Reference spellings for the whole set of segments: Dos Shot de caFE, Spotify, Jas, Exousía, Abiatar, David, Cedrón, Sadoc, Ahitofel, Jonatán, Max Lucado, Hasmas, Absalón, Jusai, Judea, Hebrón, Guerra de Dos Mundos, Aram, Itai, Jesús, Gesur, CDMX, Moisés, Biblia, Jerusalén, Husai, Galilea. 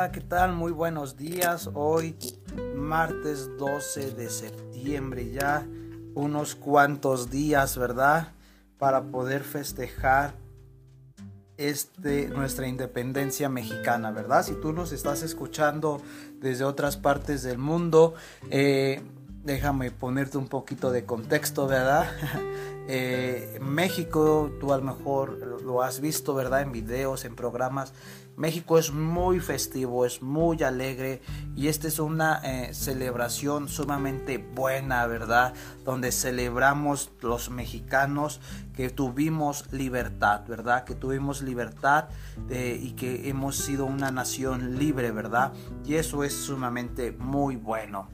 Hola, ¿qué tal? Muy buenos días. Hoy martes 12 de septiembre, ya unos cuantos días, ¿verdad? Para poder festejar nuestra independencia mexicana, ¿verdad? Si tú nos estás escuchando desde otras partes del mundo, déjame ponerte un poquito de contexto, ¿verdad? México, tú a lo mejor lo has visto, ¿verdad? En videos, en programas. México es muy festivo, es muy alegre y esta es una celebración sumamente buena, ¿verdad? Donde celebramos los mexicanos que tuvimos libertad, ¿verdad? Que tuvimos libertad y que hemos sido una nación libre, ¿verdad? Y eso es sumamente muy bueno.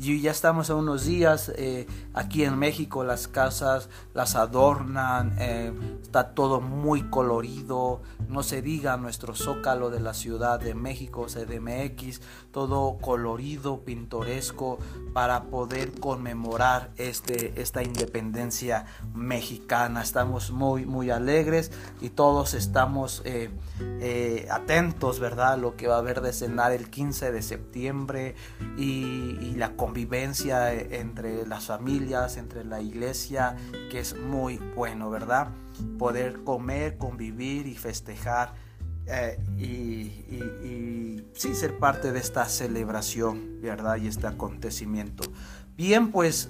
Y ya estamos a unos días aquí en México, las casas las adornan, está todo muy colorido, no se diga nuestro zócalo de la Ciudad de México, CDMX, todo colorido, pintoresco, para poder conmemorar esta independencia mexicana. Estamos muy, muy alegres y todos estamos atentos, ¿verdad? A lo que va a haber de cenar el 15 de septiembre y la convivencia entre las familias, entre la iglesia, que es muy bueno, ¿verdad? Poder comer, convivir y festejar y sí, ser parte de esta celebración, ¿verdad? Y este acontecimiento. Bien, pues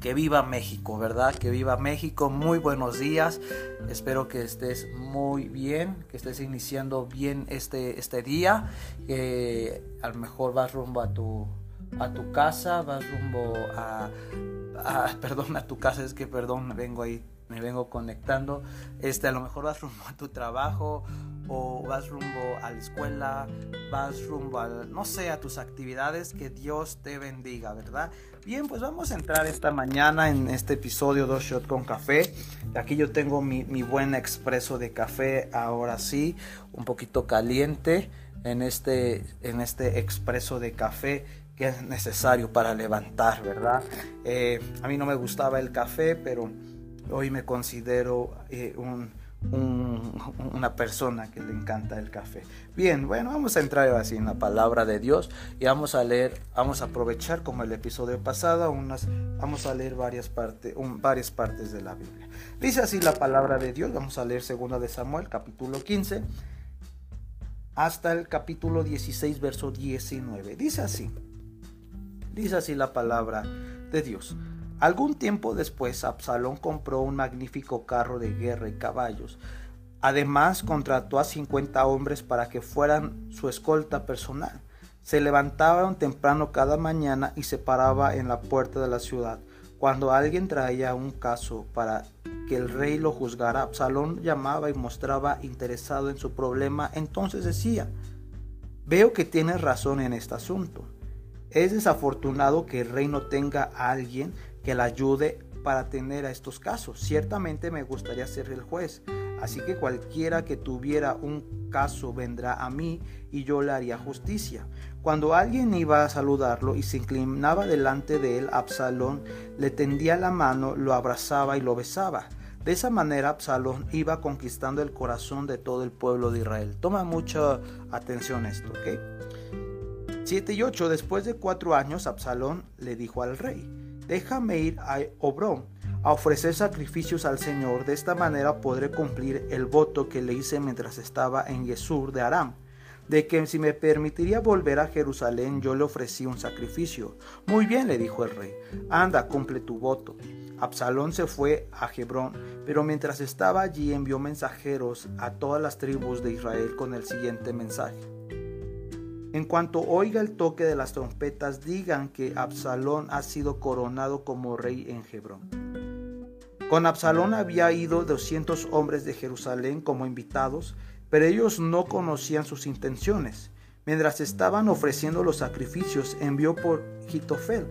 que viva México, ¿verdad? Que viva México. Muy buenos días. Espero que estés muy bien, que estés iniciando bien este día. A lo mejor vas rumbo a tu casa, vas rumbo a tu casa, me vengo conectando, a lo mejor vas rumbo a tu trabajo, o vas rumbo a la escuela, vas rumbo a tus actividades. Que Dios te bendiga, ¿verdad? Bien, pues vamos a entrar esta mañana en este episodio Dos Shot con café. Aquí yo tengo mi buen expreso de café, ahora sí, un poquito caliente en este expreso de café, que es necesario para levantar, ¿verdad? A mí no me gustaba el café, pero hoy me considero una persona que le encanta el café. Bien, bueno, vamos a entrar así en la palabra de Dios y vamos a aprovechar, como el episodio pasado, vamos a leer varias partes de la Biblia. Dice así la palabra de Dios. Vamos a leer 2 de Samuel, capítulo 15, hasta el capítulo 16, verso 19. Dice así la palabra de Dios. Algún tiempo después, Absalón compró un magnífico carro de guerra y caballos. Además, contrató a 50 hombres para que fueran su escolta personal. Se levantaban temprano cada mañana y se paraba en la puerta de la ciudad. Cuando alguien traía un caso para que el rey lo juzgara, Absalón llamaba y mostraba interesado en su problema. Entonces decía: «Veo que tienes razón en este asunto. Es desafortunado que el rey no tenga a alguien que le ayude para atender a estos casos. Ciertamente me gustaría ser el juez, así que cualquiera que tuviera un caso vendrá a mí y yo le haría justicia». Cuando alguien iba a saludarlo y se inclinaba delante de él, Absalón le tendía la mano, lo abrazaba y lo besaba. De esa manera, Absalón iba conquistando el corazón de todo el pueblo de Israel. Toma mucha atención esto, ¿ok? 7 y 8. Después de 4 años, Absalón le dijo al rey: «Déjame ir a Hebrón a ofrecer sacrificios al Señor. De esta manera podré cumplir el voto que le hice mientras estaba en Gesur de Aram, de que si me permitiría volver a Jerusalén, yo le ofrecí un sacrificio». «Muy bien», le dijo el rey, «anda, cumple tu voto». Absalón se fue a Hebrón, pero mientras estaba allí envió mensajeros a todas las tribus de Israel con el siguiente mensaje: «En cuanto oiga el toque de las trompetas, digan que Absalón ha sido coronado como rey en Hebrón». Con Absalón había ido 200 hombres de Jerusalén como invitados, pero ellos no conocían sus intenciones. Mientras estaban ofreciendo los sacrificios, envió por Ahitofel,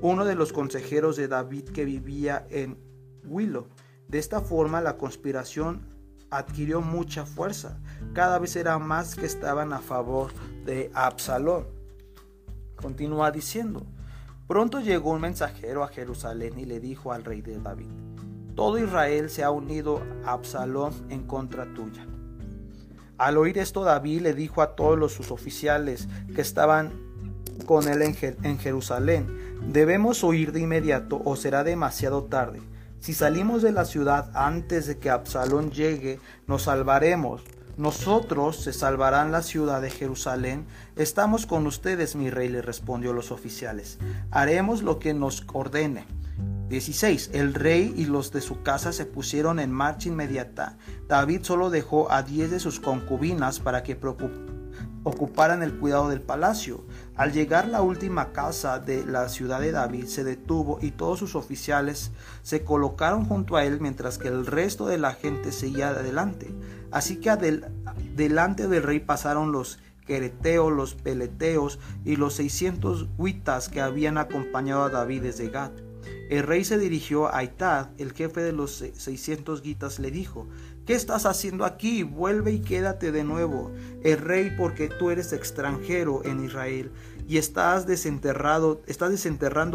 uno de los consejeros de David que vivía en Huilo. De esta forma la conspiración adquirió mucha fuerza. Cada vez era más que estaban a favor de Absalón. Continúa diciendo: «Pronto llegó un mensajero a Jerusalén y le dijo al rey de David: «Todo Israel se ha unido a Absalón en contra tuya». Al oír esto, David le dijo a todos sus oficiales que estaban con él en Jerusalén: «Debemos huir de inmediato o será demasiado tarde. Si salimos de la ciudad antes de que Absalón llegue, nos salvaremos. Nosotros se salvarán la ciudad de Jerusalén. Estamos con ustedes, mi rey», le respondió los oficiales. «Haremos lo que nos ordene». 16. El rey y los de su casa se pusieron en marcha inmediata. David solo dejó a 10 de sus concubinas para que ocuparan el cuidado del palacio. Al llegar a la última casa de la ciudad de David, se detuvo y todos sus oficiales se colocaron junto a él, mientras que el resto de la gente seguía adelante. Así que delante del rey pasaron los quereteos, los peleteos y los 600 huitas que habían acompañado a David desde Gat. El rey se dirigió a Itai, el jefe de los 600 guitas, le dijo: «¿Qué estás haciendo aquí? Vuelve y quédate de nuevo, el rey, porque tú eres extranjero en Israel y estás desenterrando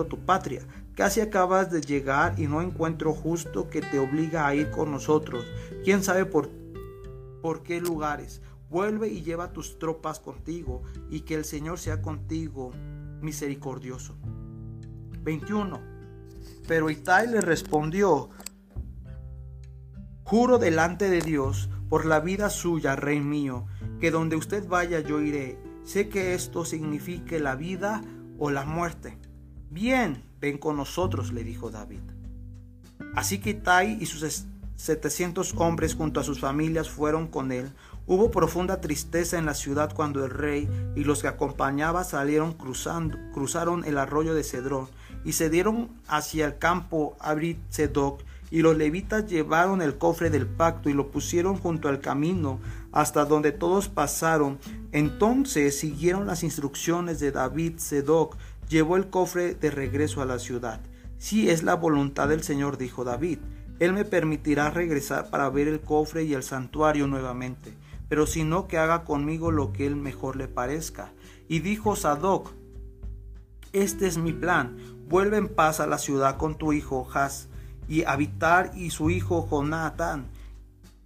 tu patria. Casi acabas de llegar y no encuentro justo que te obliga a ir con nosotros. ¿Quién sabe por qué lugares? Vuelve y lleva tus tropas contigo, y que el Señor sea contigo, misericordioso». 21. Pero Itai le respondió: «Juro delante de Dios, por la vida suya, rey mío, que donde usted vaya yo iré. Sé que esto signifique la vida o la muerte». «Bien, ven con nosotros», le dijo David. Así que Itai y sus 700 hombres junto a sus familias fueron con él. Hubo profunda tristeza en la ciudad cuando el rey y los que acompañaba salieron cruzaron el arroyo de Cedrón y se dieron hacia el campo Abrit Sadoc, y los levitas llevaron el cofre del pacto y lo pusieron junto al camino hasta donde todos pasaron. Entonces siguieron las instrucciones de David. Sadoc llevó el cofre de regreso a la ciudad. «Si es la voluntad del Señor», dijo David, «Él me permitirá regresar para ver el cofre y el santuario nuevamente, pero si no, que haga conmigo lo que él mejor le parezca». Y dijo Sadoc: «Este es mi plan. Vuelve en paz a la ciudad con tu hijo Jas y Abiatar y su hijo Jonatán.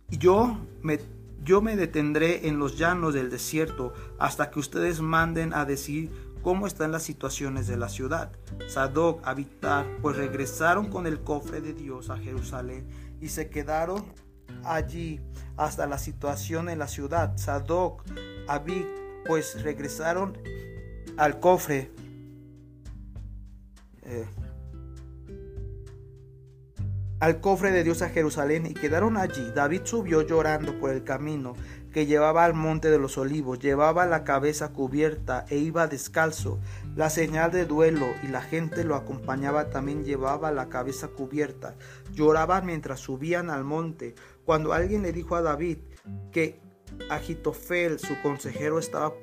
Yo me detendré en los llanos del desierto hasta que ustedes manden a decir cómo están las situaciones de la ciudad». Sadoc, Abiatar, pues regresaron con el cofre de Dios a Jerusalén y se quedaron allí hasta la situación en la ciudad. Sadoc, Abit, pues regresaron al cofre. Al cofre de Dios a Jerusalén y quedaron allí. David subió llorando por el camino que llevaba al monte de los olivos. Llevaba la cabeza cubierta e iba descalzo, la señal de duelo, y la gente lo acompañaba. También llevaba la cabeza cubierta. Lloraban mientras subían al monte. Cuando alguien le dijo a David que Ahitofel, su consejero, estaba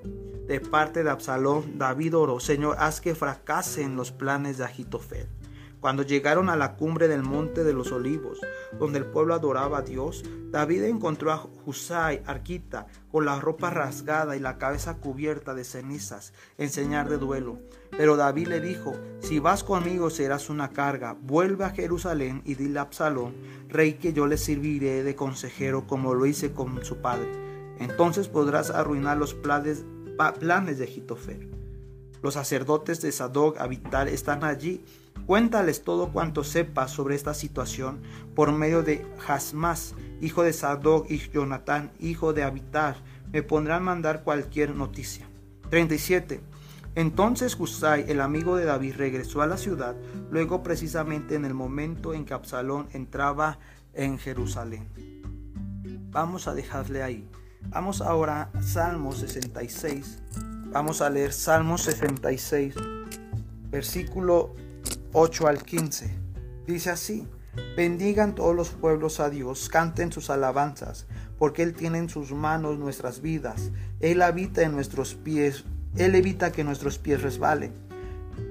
de parte de Absalón, David oró: «Señor, haz que fracasen los planes de Ahitofel». Cuando llegaron a la cumbre del monte de los olivos, donde el pueblo adoraba a Dios, David encontró a Husai, arquita, con la ropa rasgada y la cabeza cubierta de cenizas, en señal de duelo. Pero David le dijo: «Si vas conmigo serás una carga. Vuelve a Jerusalén y dile a Absalón, rey, que yo le serviré de consejero como lo hice con su padre. Entonces podrás arruinar los planes de Ahitofel». Los sacerdotes de Sadoc, Abiatar, están allí. Cuéntales todo cuanto sepas sobre esta situación por medio de Hasmas, hijo de Sadoc, y Jonatán, hijo de Abiatar. Me pondrán a mandar cualquier noticia. 37. Entonces Jusai, el amigo de David, regresó a la ciudad, luego precisamente en el momento en que Absalón entraba en Jerusalén. Vamos a dejarle ahí. Vamos ahora a Salmo 66. Vamos a leer Salmo 66, versículo 8 al 15. Dice así: «Bendigan todos los pueblos a Dios, canten sus alabanzas, porque Él tiene en sus manos nuestras vidas. Él habita en nuestros pies, Él evita que nuestros pies resbalen.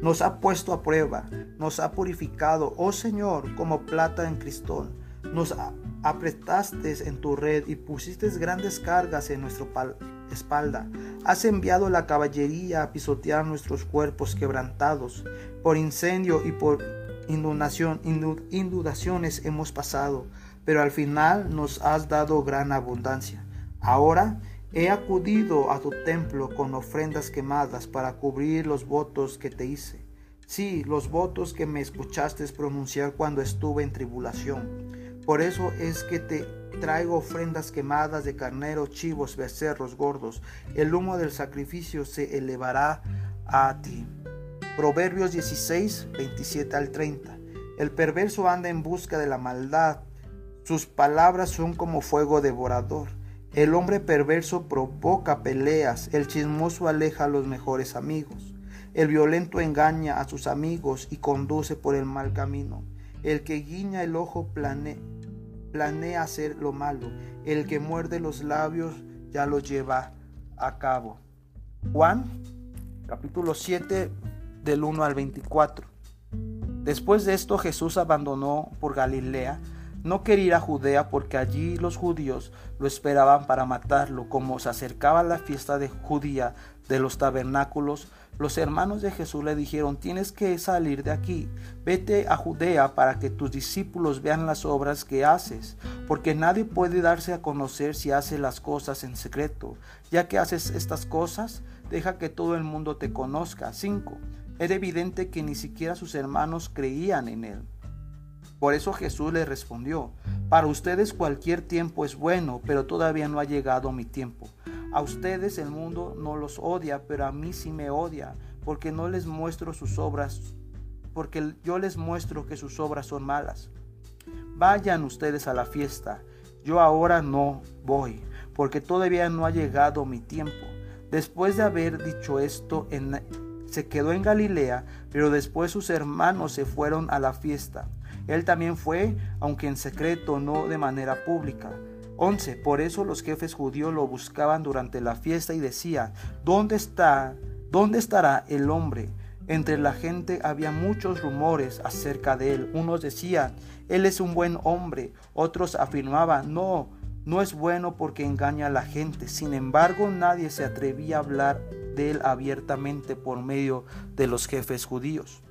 Nos ha puesto a prueba, nos ha purificado, oh Señor, como plata en crisol. Nos apretaste en tu red y pusiste grandes cargas en nuestra espalda. Has enviado la caballería a pisotear nuestros cuerpos quebrantados. Por incendio y por inundaciones hemos pasado, pero al final nos has dado gran abundancia. Ahora He acudido a tu templo con ofrendas quemadas para cubrir los votos que te hice. Sí, los votos que me escuchaste pronunciar cuando estuve en tribulación. Por eso es que te traigo ofrendas quemadas de carneros, chivos, becerros gordos. El humo del sacrificio se elevará a ti. Proverbios 16, 27 al 30. El perverso anda en busca de la maldad. Sus palabras son como fuego devorador. El hombre perverso provoca peleas. El chismoso aleja a los mejores amigos. El violento engaña a sus amigos y conduce por el mal camino. El que guiña el ojo planea hacer lo malo. El que muerde los labios ya lo lleva a cabo. Juan, capítulo 7, del 1 al 24. Después de esto, Jesús abandonó por Galilea. No quería ir a Judea porque allí los judíos lo esperaban para matarlo. Como se acercaba la fiesta de judía de los tabernáculos, los hermanos de Jesús le dijeron: tienes que salir de aquí, vete a Judea para que tus discípulos vean las obras que haces, porque nadie puede darse a conocer si hace las cosas en secreto. Ya que haces estas cosas, deja que todo el mundo te conozca. 5. Era evidente que ni siquiera sus hermanos creían en él. Por eso Jesús les respondió: para ustedes cualquier tiempo es bueno, pero todavía no ha llegado mi tiempo. A ustedes el mundo no los odia, pero a mí sí me odia, porque no les muestro sus obras, porque yo les muestro que sus obras son malas. Vayan ustedes a la fiesta, yo ahora no voy, porque todavía no ha llegado mi tiempo. Después de haber dicho esto, se quedó en Galilea, pero después sus hermanos se fueron a la fiesta. Él también fue, aunque en secreto, no de manera pública. 11. Por eso los jefes judíos lo buscaban durante la fiesta y decían: ¿Dónde estará el hombre? Entre la gente había muchos rumores acerca de él. Unos decían: él es un buen hombre. Otros afirmaban: no es bueno porque engaña a la gente. Sin embargo, nadie se atrevía a hablar de él abiertamente por medio de los jefes judíos.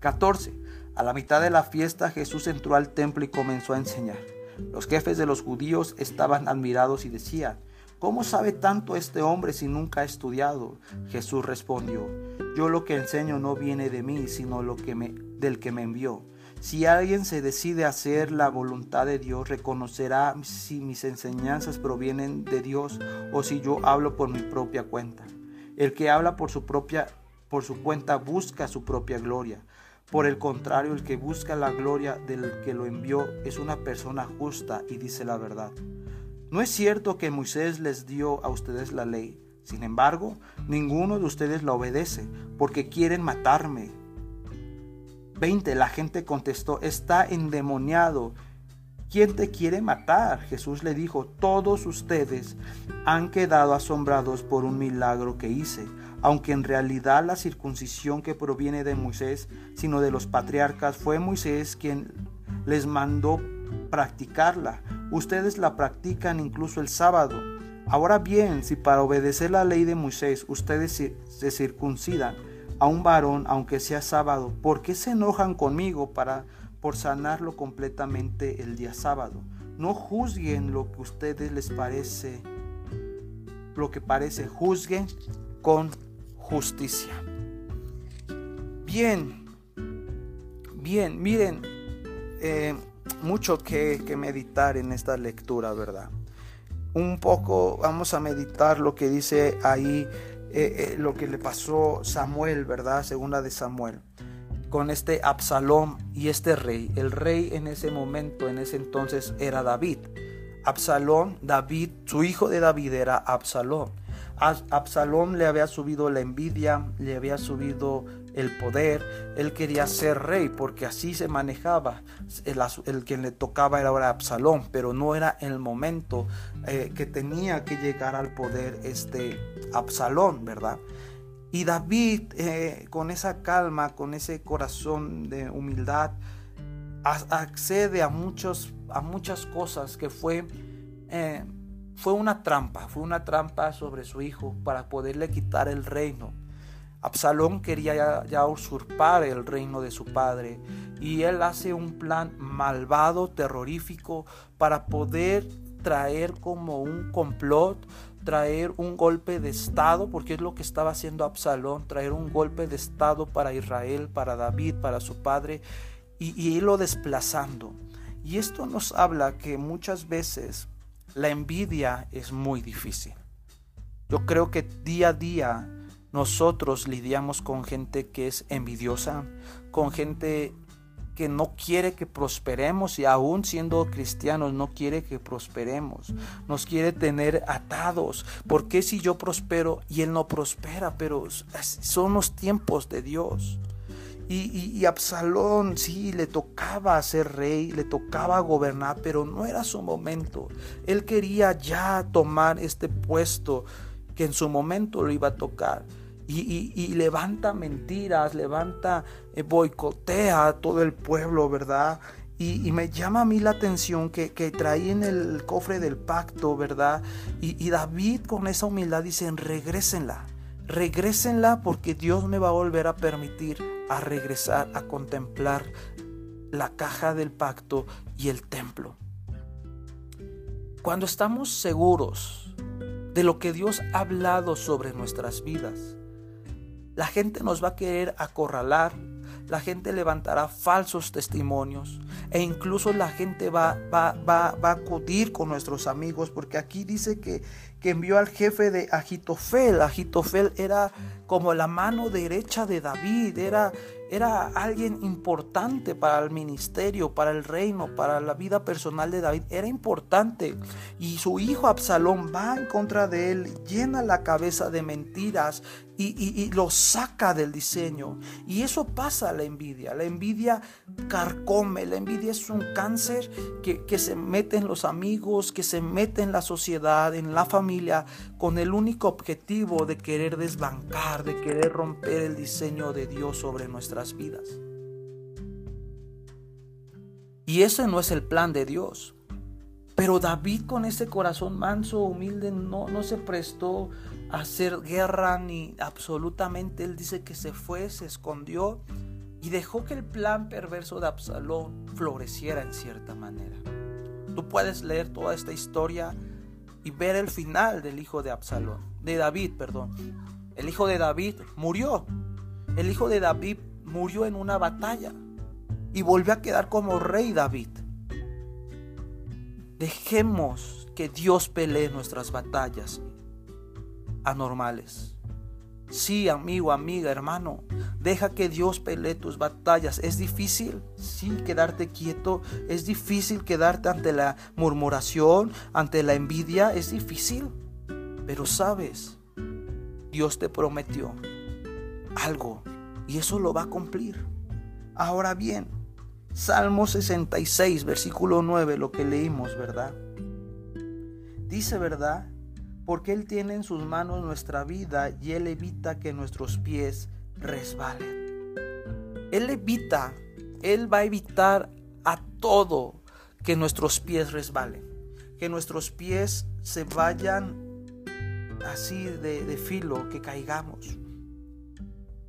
14. A la mitad de la fiesta, Jesús entró al templo y comenzó a enseñar. Los jefes de los judíos estaban admirados y decían: ¿cómo sabe tanto este hombre si nunca ha estudiado? Jesús respondió: yo lo que enseño no viene de mí, sino del que me envió. Si alguien se decide a hacer la voluntad de Dios, reconocerá si mis enseñanzas provienen de Dios o si yo hablo por mi propia cuenta. El que habla por su cuenta busca su propia gloria. Por el contrario, el que busca la gloria del que lo envió es una persona justa y dice la verdad. No es cierto que Moisés les dio a ustedes la ley. Sin embargo, ninguno de ustedes la obedece, porque quieren matarme. 20. La gente contestó: está endemoniado. ¿Quién te quiere matar? Jesús le dijo: todos ustedes han quedado asombrados por un milagro que hice. Aunque en realidad la circuncisión que proviene de Moisés, sino de los patriarcas, fue Moisés quien les mandó practicarla. Ustedes la practican incluso el sábado. Ahora bien, si para obedecer la ley de Moisés ustedes se circuncidan a un varón, aunque sea sábado, ¿por qué se enojan conmigo por sanarlo completamente el día sábado? No juzguen lo que a ustedes les parece, lo que parece, juzguen con justicia. Bien, miren, mucho que meditar en esta lectura, ¿verdad? Un poco vamos a meditar lo que dice ahí, lo que le pasó Samuel, ¿verdad? Segunda de Samuel, con este Absalón y este rey. El rey en ese momento, en ese entonces, era David. Absalón, David, su hijo de David era Absalón. Absalón le había subido la envidia, le había subido el poder. Él quería ser rey porque así se manejaba. El quien le tocaba era ahora Absalón, pero no era el momento que tenía que llegar al poder este Absalón, ¿verdad? Y David, con esa calma, con ese corazón de humildad, accede a muchas cosas que fue una trampa sobre su hijo para poderle quitar el reino. Absalón quería ya usurpar el reino de su padre y él hace un plan malvado, terrorífico, para poder traer como un complot, traer un golpe de estado, porque es lo que estaba haciendo Absalón, traer un golpe de estado para Israel, para David, para su padre, y irlo desplazando. Y esto nos habla que muchas veces la envidia es muy difícil. Yo creo que día a día nosotros lidiamos con gente que es envidiosa, con gente que no quiere que prosperemos y aún siendo cristianos no quiere que prosperemos. Nos quiere tener atados. ¿Por qué si yo prospero y él no prospera? Pero son los tiempos de Dios. Y Absalón, sí, le tocaba ser rey, le tocaba gobernar, pero no era su momento. Él quería ya tomar este puesto que en su momento lo iba a tocar. Y levanta mentiras, boicotea a todo el pueblo, ¿verdad? Y me llama a mí la atención que traía en el cofre del pacto, ¿verdad? Y David con esa humildad dice, regrésenla porque Dios me va a volver a permitir a regresar a contemplar la caja del pacto y el templo. Cuando estamos seguros de lo que Dios ha hablado sobre nuestras vidas, la gente nos va a querer acorralar, la gente levantará falsos testimonios e incluso la gente va a acudir con nuestros amigos, porque aquí dice que envió al jefe de Ahitofel. Ahitofel era como la mano derecha de David, era alguien importante para el ministerio, para el reino, para la vida personal de David, era importante. Y su hijo Absalón va en contra de él, llena la cabeza de mentiras y lo saca del diseño. Y eso pasa a la envidia. La envidia carcome, la envidia es un cáncer que se mete en los amigos, que se mete en la sociedad, en la familia, con el único objetivo de querer desbancar, de querer romper el diseño de Dios sobre nuestras vidas. Y ese no es el plan de Dios. Pero David con ese corazón manso, humilde, no se prestó a hacer guerra ni absolutamente. Él dice que se fue, se escondió y dejó que el plan perverso de Absalón floreciera en cierta manera. Tú puedes leer toda esta historia y ver el final del hijo de Absalón, de David, perdón. El hijo de David murió. El hijo de David murió en una batalla y volvió a quedar como rey David. Dejemos que Dios pelee nuestras batallas anormales. Sí, amigo, amiga, hermano, deja que Dios pelee tus batallas. ¿Es difícil? Sí, quedarte quieto. ¿Es difícil quedarte ante la murmuración, ante la envidia? Es difícil. Pero sabes, Dios te prometió algo y eso lo va a cumplir. Ahora bien, Salmo 66, versículo 9, lo que leímos, ¿verdad? Dice, ¿verdad? Porque Él tiene en sus manos nuestra vida y Él evita que nuestros pies resbalen. Él va a evitar a todo que nuestros pies resbalen, que nuestros pies se vayan así de filo, que caigamos.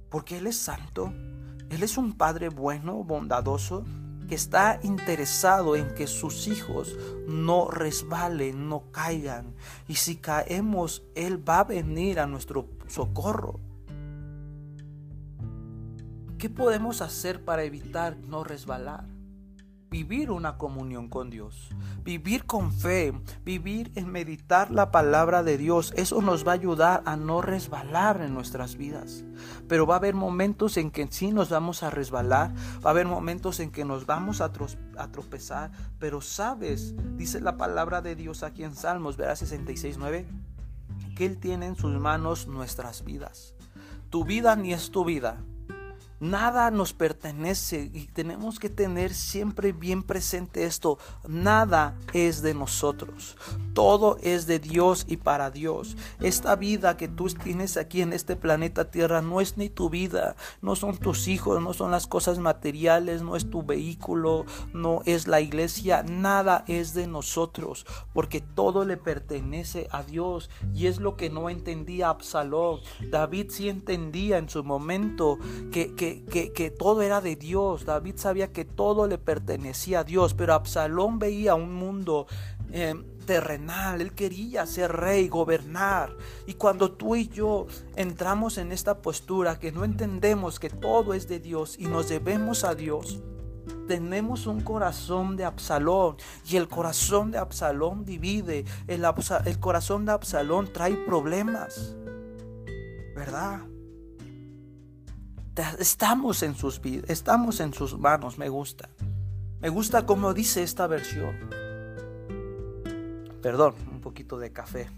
Porque Él es santo, Él es un Padre bueno, bondadoso, que está interesado en que sus hijos no resbalen, no caigan. Y si caemos, Él va a venir a nuestro socorro. ¿Qué podemos hacer para evitar no resbalar? Vivir una comunión con Dios, vivir con fe, vivir en meditar la palabra de Dios. Eso nos va a ayudar a no resbalar en nuestras vidas. Pero va a haber momentos en que sí nos vamos a resbalar, va a haber momentos en que nos vamos a tropezar. Pero sabes, dice la palabra de Dios aquí en Salmos, ¿verdad? 66:9, que Él tiene en sus manos nuestras vidas. Tu vida ni es tu vida. Nada nos pertenece y tenemos que tener siempre bien presente esto. Nada es de nosotros. Todo es de Dios y para Dios. Esta vida que tú tienes aquí en este planeta Tierra no es ni tu vida. No son tus hijos, no son las cosas materiales, no es tu vehículo, no es la iglesia. Nada es de nosotros porque todo le pertenece a Dios. Y es lo que no entendía Absalón. David sí entendía en su momento que todo era de Dios. David sabía que todo le pertenecía a Dios, pero Absalón veía un mundo terrenal. Él quería ser rey, gobernar. Y cuando tú y yo entramos en esta postura que no entendemos que todo es de Dios y nos debemos a Dios, tenemos un corazón de Absalón, y el corazón de Absalón divide. El corazón de Absalón trae problemas, ¿verdad? Estamos en sus manos. Me gusta como dice esta versión. Perdón, un poquito de café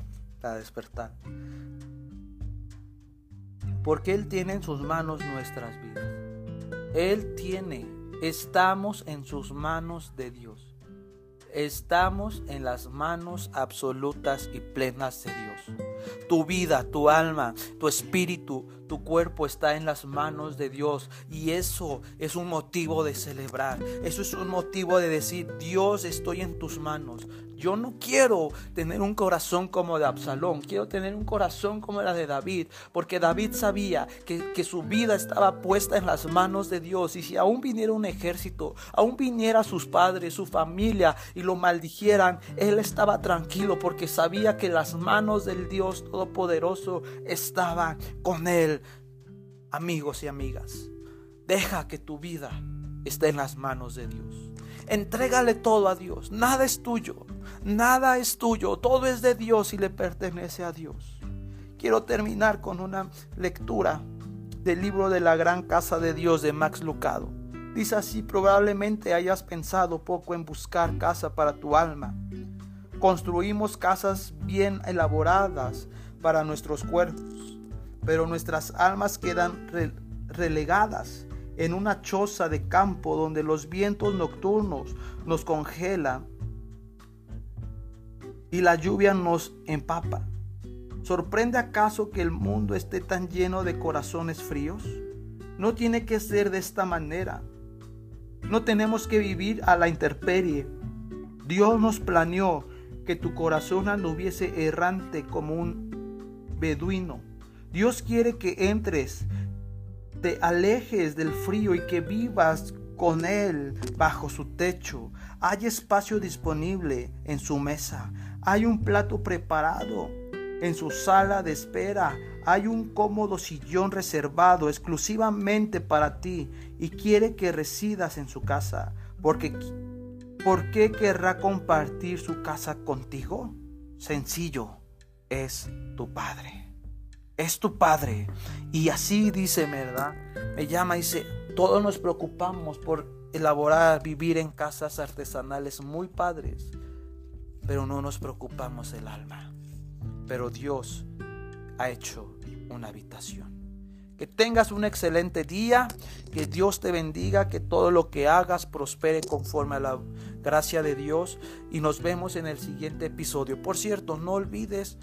para despertar. Porque Él tiene en sus manos nuestras vidas. Estamos en sus manos de Dios. Estamos en las manos absolutas y plenas de Dios. Tu vida, tu alma, tu espíritu, tu cuerpo está en las manos de Dios. Y eso es un motivo de celebrar. Eso es un motivo de decir: Dios, estoy en tus manos. Yo no quiero tener un corazón como de Absalón. Quiero tener un corazón como el de David. Porque David sabía que su vida estaba puesta en las manos de Dios. Y si aún viniera un ejército, aún viniera sus padres, su familia, y lo maldijeran, él estaba tranquilo porque sabía que las manos del Dios Todopoderoso estaban con él. Amigos y amigas, deja que tu vida esté en las manos de Dios. Entrégale todo a Dios. Nada es tuyo. Todo es de Dios y le pertenece a Dios. Quiero terminar con una lectura del libro de la Gran Casa de Dios de Max Lucado. Dice así: probablemente hayas pensado poco en buscar casa para tu alma. Construimos casas bien elaboradas para nuestros cuerpos, pero nuestras almas quedan relegadas en una choza de campo donde los vientos nocturnos nos congelan y la lluvia nos empapa. ¿Sorprende acaso que el mundo esté tan lleno de corazones fríos? No tiene que ser de esta manera. No tenemos que vivir a la intemperie. Dios nos planeó que tu corazón anduviese errante como un beduino. Dios quiere que entres, te alejes del frío y que vivas con Él bajo su techo. Hay espacio disponible en su mesa. Hay un plato preparado en su sala de espera. Hay un cómodo sillón reservado exclusivamente para ti y quiere que residas en su casa. ¿Por qué querrá compartir su casa contigo? Sencillo, es tu Padre. Es tu Padre. Y así dice, ¿verdad? Me llama y dice: todos nos preocupamos por elaborar, vivir en casas artesanales muy padres, pero no nos preocupamos el alma. Pero Dios ha hecho una habitación. Que tengas un excelente día, que Dios te bendiga, que todo lo que hagas prospere conforme a la gracia de Dios, y nos vemos en el siguiente episodio. Por cierto, no olvides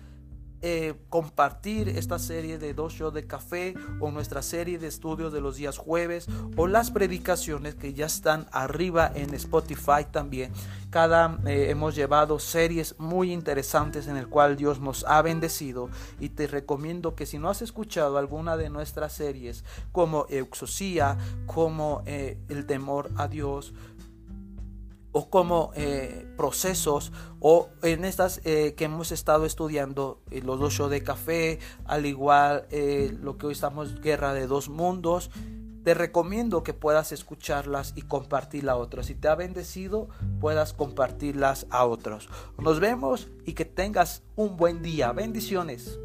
compartir esta serie de Dos Shot de caFE, o nuestra serie de estudios de los días jueves, o las predicaciones que ya están arriba en Spotify también. Hemos llevado series muy interesantes en el cual Dios nos ha bendecido, y te recomiendo que si no has escuchado alguna de nuestras series como Exousía, como El temor a Dios, o como procesos, o en estas que hemos estado estudiando, los Dos Shot de caFE, al igual lo que hoy estamos, Guerra de Dos Mundos, te recomiendo que puedas escucharlas y compartirlas a otros. Si te ha bendecido, puedas compartirlas a otros. Nos vemos y que tengas un buen día. Bendiciones.